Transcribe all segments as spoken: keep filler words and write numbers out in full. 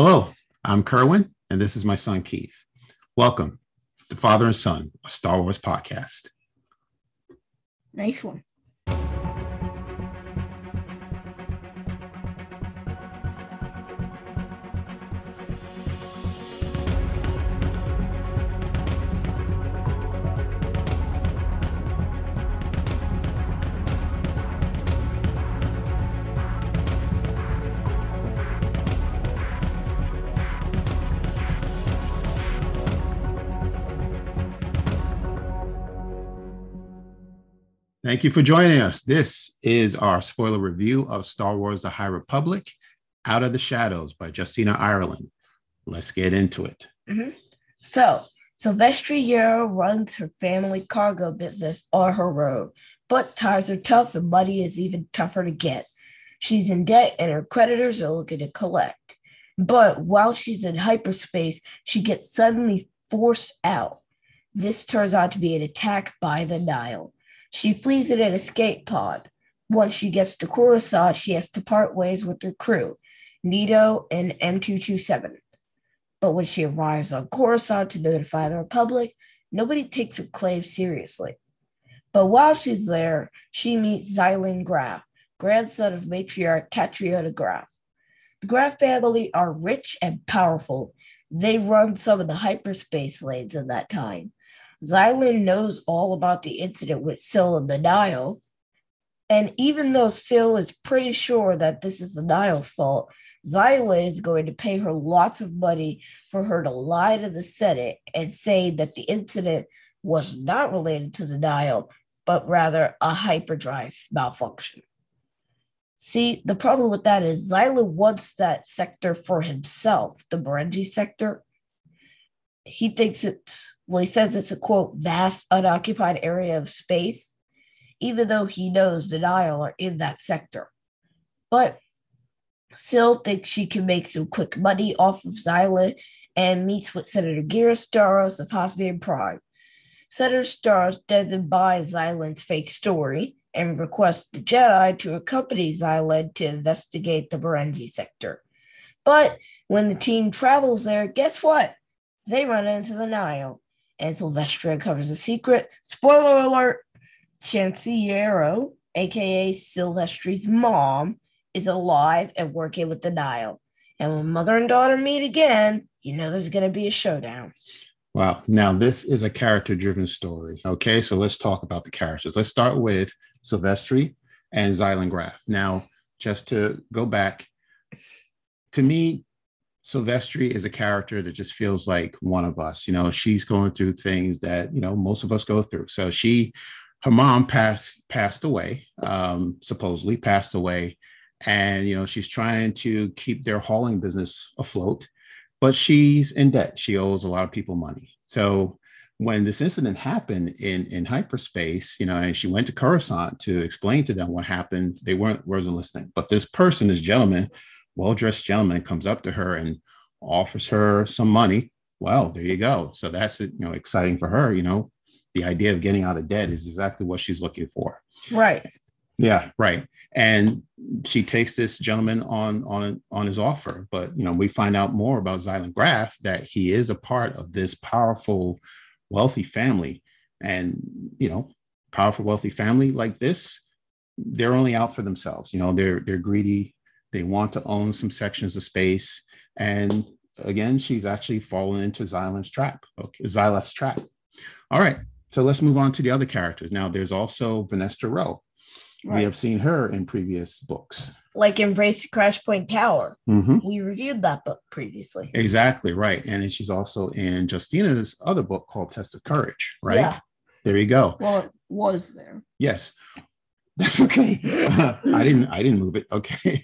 Hello, I'm Kerwin, and this is my son, Keith. Welcome to Father and Son, a Star Wars podcast. Nice one. Thank you for joining us. This is our spoiler review of Star Wars The High Republic, Out of the Shadows by Justina Ireland. Let's get into it. Mm-hmm. So, Sylvestri Yarrow runs her family cargo business on her road, but times are tough and money is even tougher to get. She's in debt and her creditors are looking to collect. But while she's in hyperspace, she gets suddenly forced out. This turns out to be an attack by the Nihil. She flees in an escape pod. Once she gets to Coruscant, she has to part ways with her crew, Nito and M two twenty-seven. But when she arrives on Coruscant to notify the Republic, nobody takes her claim seriously. But while she's there, she meets Xylan Graf, grandson of Matriarch Catriota Graf. The Graf family are rich and powerful. They run some of the hyperspace lanes in that time. Xylan knows all about the incident with Syl and the Nihil, and even though Syl is pretty sure that this is the Nihil's fault, Xylan is going to pay her lots of money for her to lie to the Senate and say that the incident was not related to the Nihil, but rather a hyperdrive malfunction. See, the problem with that is Xylan wants that sector for himself, the Berenji sector. He thinks it's, well, he says it's a, quote, vast, unoccupied area of space, even though he knows the Nihil are in that sector. But Syl thinks she can make some quick money off of Xylan and meets with Senator Ghirra Starros of Hosnian Prime. Senator Starros doesn't buy Xylan's fake story and requests the Jedi to accompany Xylan to investigate the Berenji sector. But when the team travels there, guess what? They run into the Nihil, and Sylvester uncovers a secret. Spoiler alert, Chancey Yarrow, a k a. Sylvestri's mom, is alive and working with the Nihil. And when mother and daughter meet again, you know there's going to be a showdown. Wow. Now, this is a character-driven story, okay? So let's talk about the characters. Let's start with Sylvestri and Xylan Graf. Now, just to go back, to me, Sylvestri is a character that just feels like one of us. You know, she's going through things that, you know, most of us go through. So she, her mom passed, passed away, um, supposedly passed away. And, you know, she's trying to keep their hauling business afloat, but she's in debt. She owes a lot of people money. So when this incident happened in, in hyperspace, you know, and she went to Coruscant to explain to them what happened, they weren't, wasn't listening. But this person, this gentleman, well-dressed gentleman, comes up to her and offers her some money. Well, there you go. So that's, you know, exciting for her. You know, the idea of getting out of debt is exactly what she's looking for. Right. Yeah. Right. And she takes this gentleman on, on, on his offer, but, you know, we find out more about Xylan Graf, that he is a part of this powerful, wealthy family, and, you know, powerful, wealthy family like this, they're only out for themselves. You know, they're, they're greedy. They want to own some sections of space. And again, she's actually fallen into Xylan's trap, okay, Xylan's trap. All right, so let's move on to the other characters. Now, there's also Vernestra Rwoh. Right. We have seen her in previous books. Like Embrace the Crash Point Tower. Mm-hmm. We reviewed that book previously. Exactly, right. And then she's also in Justina's other book called Test of Courage, right? Yeah. There you go. Well, it was there. Yes. That's okay. Uh, I didn't. I didn't move it. Okay.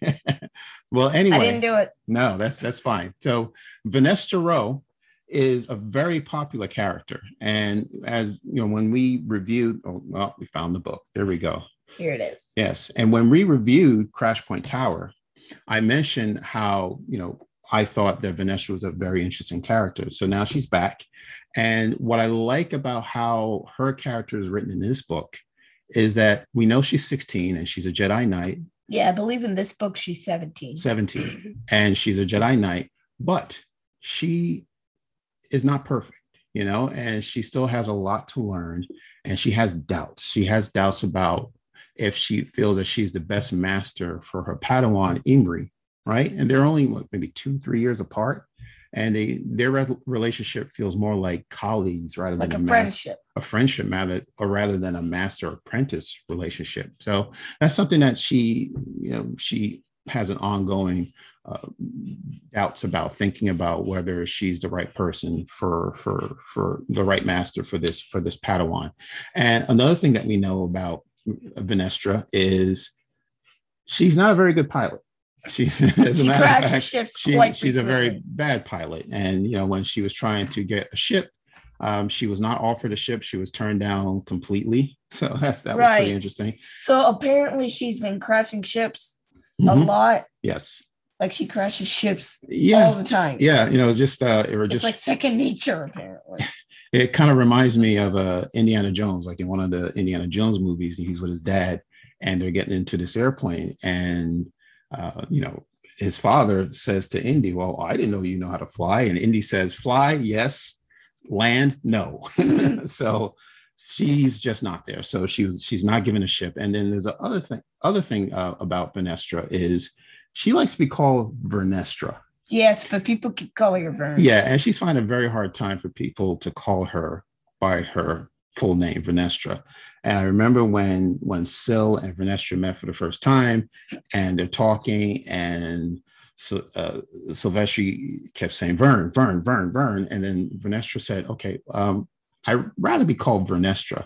Well, anyway, I didn't do it. No, that's that's fine. So, Vernestra Rwoh is a very popular character, and as you know, when we reviewed, oh, well, we found the book. There we go. Here it is. Yes, and when we reviewed Crash Point Tower, I mentioned how, you know, I thought that Vernestra was a very interesting character. So now she's back, and what I like about how her character is written in this book is that we know she's sixteen and she's a Jedi Knight. Yeah, I believe in this book she's seventeen. seventeen. And she's a Jedi Knight, but she is not perfect, you know, and she still has a lot to learn, and she has doubts. She has doubts about if she feels that she's the best master for her Padawan, Ingrid, right? And they're only, what, maybe two, three years apart. And they their re- relationship feels more like colleagues rather than like a, a friendship, mas- a friendship rather, or rather than a master apprentice relationship. So that's something that she, you know, she has an ongoing uh, doubts about, thinking about whether she's the right person for for for the right master for this for this Padawan. And another thing that we know about Vernestra is she's not a very good pilot. She, as a matter of fact, she, she's a very bad pilot. And, you know, when she was trying to get a ship, um, she was not offered a ship. She was turned down completely. So that's that was pretty interesting. So apparently she's been crashing ships mm-hmm. a lot. Yes. Like she crashes ships yeah. all the time. Yeah. You know, just uh, it were just it's like second nature, apparently. It kind of reminds me of uh, Indiana Jones, like in one of the Indiana Jones movies. He's with his dad and they're getting into this airplane, and Uh, you know, his father says to Indy, well, I didn't know you know how to fly. And Indy says, fly, yes, land, no. So she's just not there. So she was, she's not given a ship. And then there's another thing, other thing uh, about Vernestra is she likes to be called Vernestra. Yes, but people keep calling her Vernestra. Yeah, and she's finding a very hard time for people to call her by her full name, Vernestra. And I remember when when Syl and Vernestra met for the first time, and they're talking, and so, uh, Sylvestri kept saying Vern, Vern, Vern, Vern, and then Vernestra said, "Okay, um, I'd rather be called Vernestra."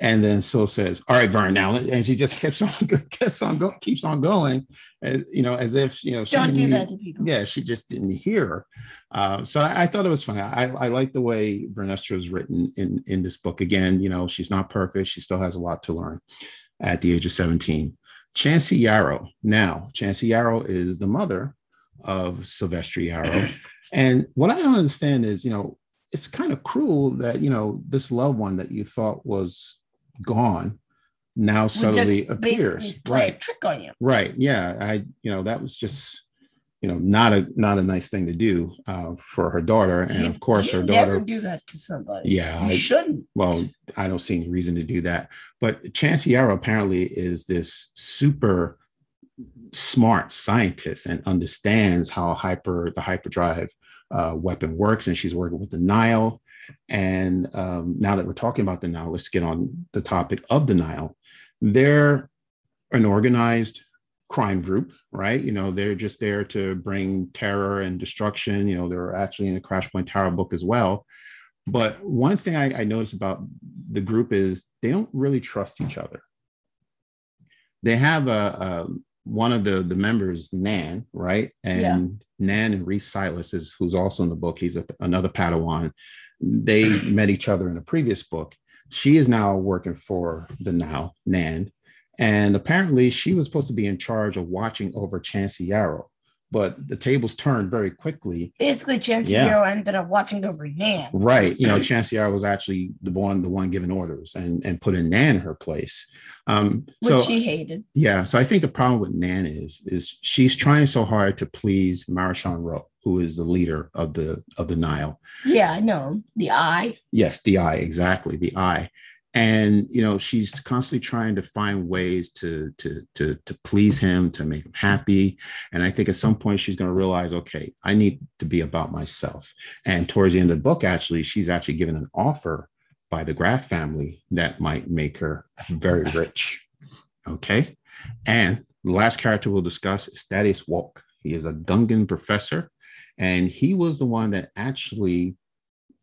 And then Syl says, "All right, Vern, now," and she just keeps on, keeps on, go, keeps on going, as, you know, as if you know. She Don't do that to people. Yeah, she just didn't hear her. Uh, so I, I thought it was funny. I, I like the way Vernestra is written in in this book. Again, you know, she's not perfect. She still has a lot to learn. At the age of seventeen, Chancey Yarrow. Now, Chancey Yarrow is the mother of Sylvestri Yarrow, and what I don't understand is, you know, it's kind of cruel that, you know, this loved one that you thought was gone now suddenly appears, right? A trick on you, right? Yeah, I, you know, that was just, you know, not a not a nice thing to do uh, for her daughter, and you, of course, her daughter never do that to somebody. Yeah, you I, shouldn't. Well, I don't see any reason to do that. But Chancey Yarrow apparently is this super smart scientist and understands how hyper the hyperdrive uh, weapon works, and she's working with the Nihil. And um, now that we're talking about the Nihil, let's get on the topic of the Nihil. They're an organized crime group, right? You know, they're just there to bring terror and destruction. You know, they're actually in the Crashpoint Tower book as well. But one thing I, I noticed about the group is they don't really trust each other. They have a, a one of the the members, Nan, right? And yeah. Nan and Reese Silas is who's also in the book. He's a, another Padawan. They met each other in a previous book. She is now working for the now Nan, and apparently she was supposed to be in charge of watching over Chancey Yarrow, but the tables turned very quickly. Basically, Chancey yeah. Yarrow ended up watching over Nan. Right. You know, Chancey Yarrow was actually the one, the one giving orders, and, and put in Nan in her place. Um, Which so, she hated. Yeah. So I think the problem with Nan is, is she's trying so hard to please Marchion Ro, who is the leader of the of the Nihil. Yeah, I know. The Eye. Yes, the Eye, exactly. The Eye. And, you know, she's constantly trying to find ways to, to, to, to please him, to make him happy. And I think at some point she's going to realize, okay, I need to be about myself. And towards the end of the book, actually, she's actually given an offer by the Graf family that might make her very rich. Okay. And the last character we'll discuss is Thaddeus Walk. He is a Dungan professor. And he was the one that actually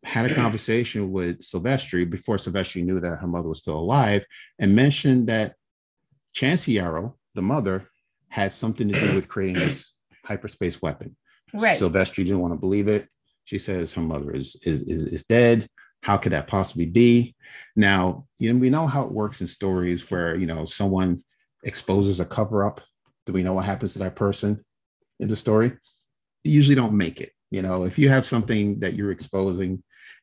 had a conversation with Sylvestri before Sylvestri knew that her mother was still alive, and mentioned that Chancey Yarrow, the mother, had something to do with creating this hyperspace weapon. Right. Sylvestri didn't want to believe it. She says her mother is, is, is, is dead. How could that possibly be? Now, you know, we know how it works in stories where, you know, someone exposes a cover-up. Do we know what happens to that person in the story? Usually don't make it. You know, if you have something that you're exposing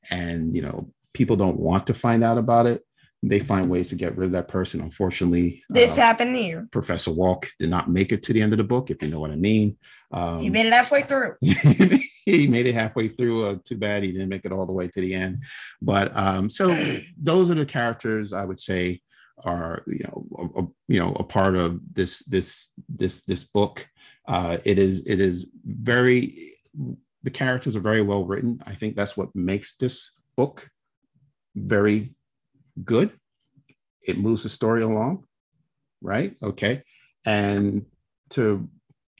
and, you know, people don't want to find out about it, they find ways to get rid of that person. Unfortunately, this uh, happened to you. Professor Walk did not make it to the end of the book, if you know what I mean. Um, he made it halfway through. He made it halfway through. Uh, too bad he didn't make it all the way to the end. But um, so those are the characters I would say are, you know, a, a, you know, a part of this this this this book. Uh, it is it is very the characters are very well written. I think that's what makes this book very good. It moves the story along, right? Okay. And to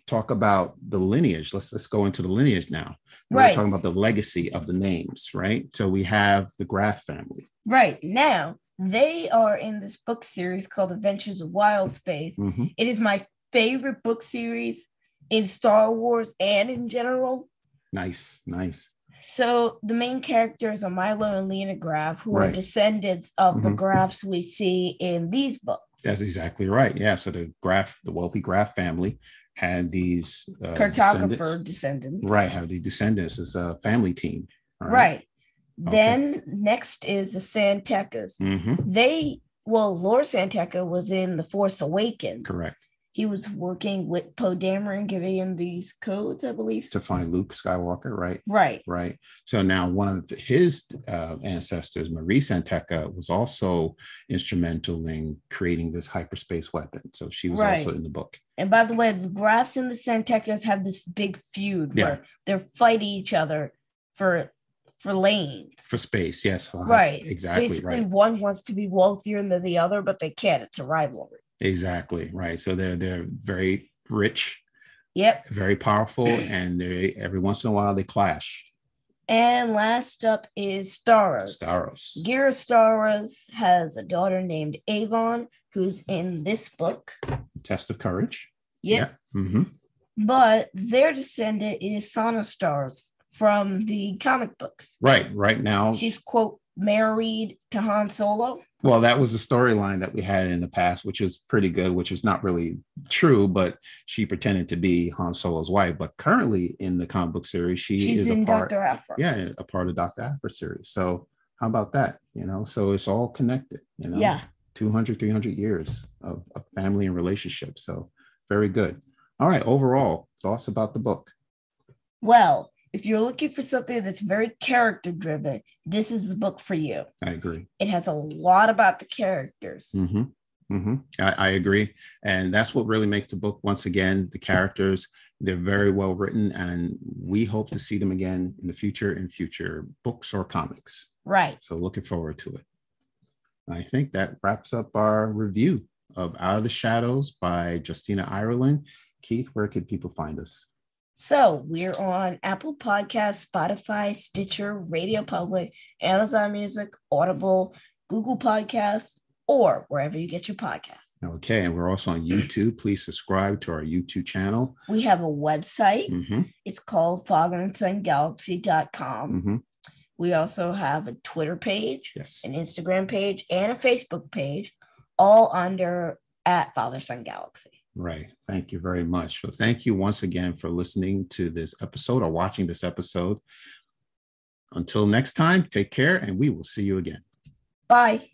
talk about the lineage, let's let's go into the lineage now. Right. We're talking about the legacy of the names, right? So we have the Graf family. Right. Now they are in this book series called Adventures of Wild Space. Mm-hmm. It is my favorite book series in Star Wars and in general. Nice, nice. So the main characters are Milo and Lena Graf, who right. are descendants of mm-hmm. the Grafs we see in these books. That's exactly right. Yeah. So the Graf, the wealthy Graf family, had these uh, cartographer descendants. descendants. Right. Have the descendants as a family team. Right. right. Okay. Then next is the Santecas. Mm-hmm. They, well, Lord Santeca was in The Force Awakens. Correct. He was working with Poe Dameron, giving him these codes, I believe. To find Luke Skywalker, right? Right. Right. So now one of his uh, ancestors, Marie Santeca, was also instrumental in creating this hyperspace weapon. So she was right. also in the book. And by the way, the Grafs and the Santecas have this big feud yeah. where they're fighting each other for... For lanes. For space, yes. Right. Exactly, Basically, right. one wants to be wealthier than the other, but they can't. It's a rivalry. Exactly, right. So they're they're very rich. Yep. Very powerful, and they every once in a while they clash. And last up is Starros. Starros. Ghirra Starros has a daughter named Avon, who's in this book. Test of Courage. Yep. Yeah. Mm-hmm. But their descendant is Sana Starros. From the comic books. Right, right now. She's, quote, married to Han Solo. Well, that was the storyline that we had in the past, which is pretty good, which is not really true, but she pretended to be Han Solo's wife. But currently in the comic book series, she She's is in a part, Doctor Aphra. Yeah, a part of Doctor Aphra series. So how about that? You know, so it's all connected, you know. Yeah. two hundred, three hundred years of, of family and relationships. So very good. All right, overall, thoughts about the book? Well, if you're looking for something that's very character-driven, this is the book for you. I agree. It has a lot about the characters. Mm-hmm. Mm-hmm. I, I agree. And that's what really makes the book, once again, the characters. They're very well written, and we hope to see them again in the future, in future books or comics. Right. So looking forward to it. I think that wraps up our review of Out of the Shadows by Justina Ireland. Keith, where can people find us? So we're on Apple Podcasts, Spotify, Stitcher, Radio Public, Amazon Music, Audible, Google Podcasts, or wherever you get your podcasts. Okay. And we're also on YouTube. Please subscribe to our YouTube channel. We have a website. Mm-hmm. It's called father and son galaxy dot com. Mm-hmm. We also have a Twitter page, yes. an Instagram page, and a Facebook page, all under at Father Son Galaxy. Right. Thank you very much. So thank you once again for listening to this episode or watching this episode. Until next time, take care, and we will see you again. Bye.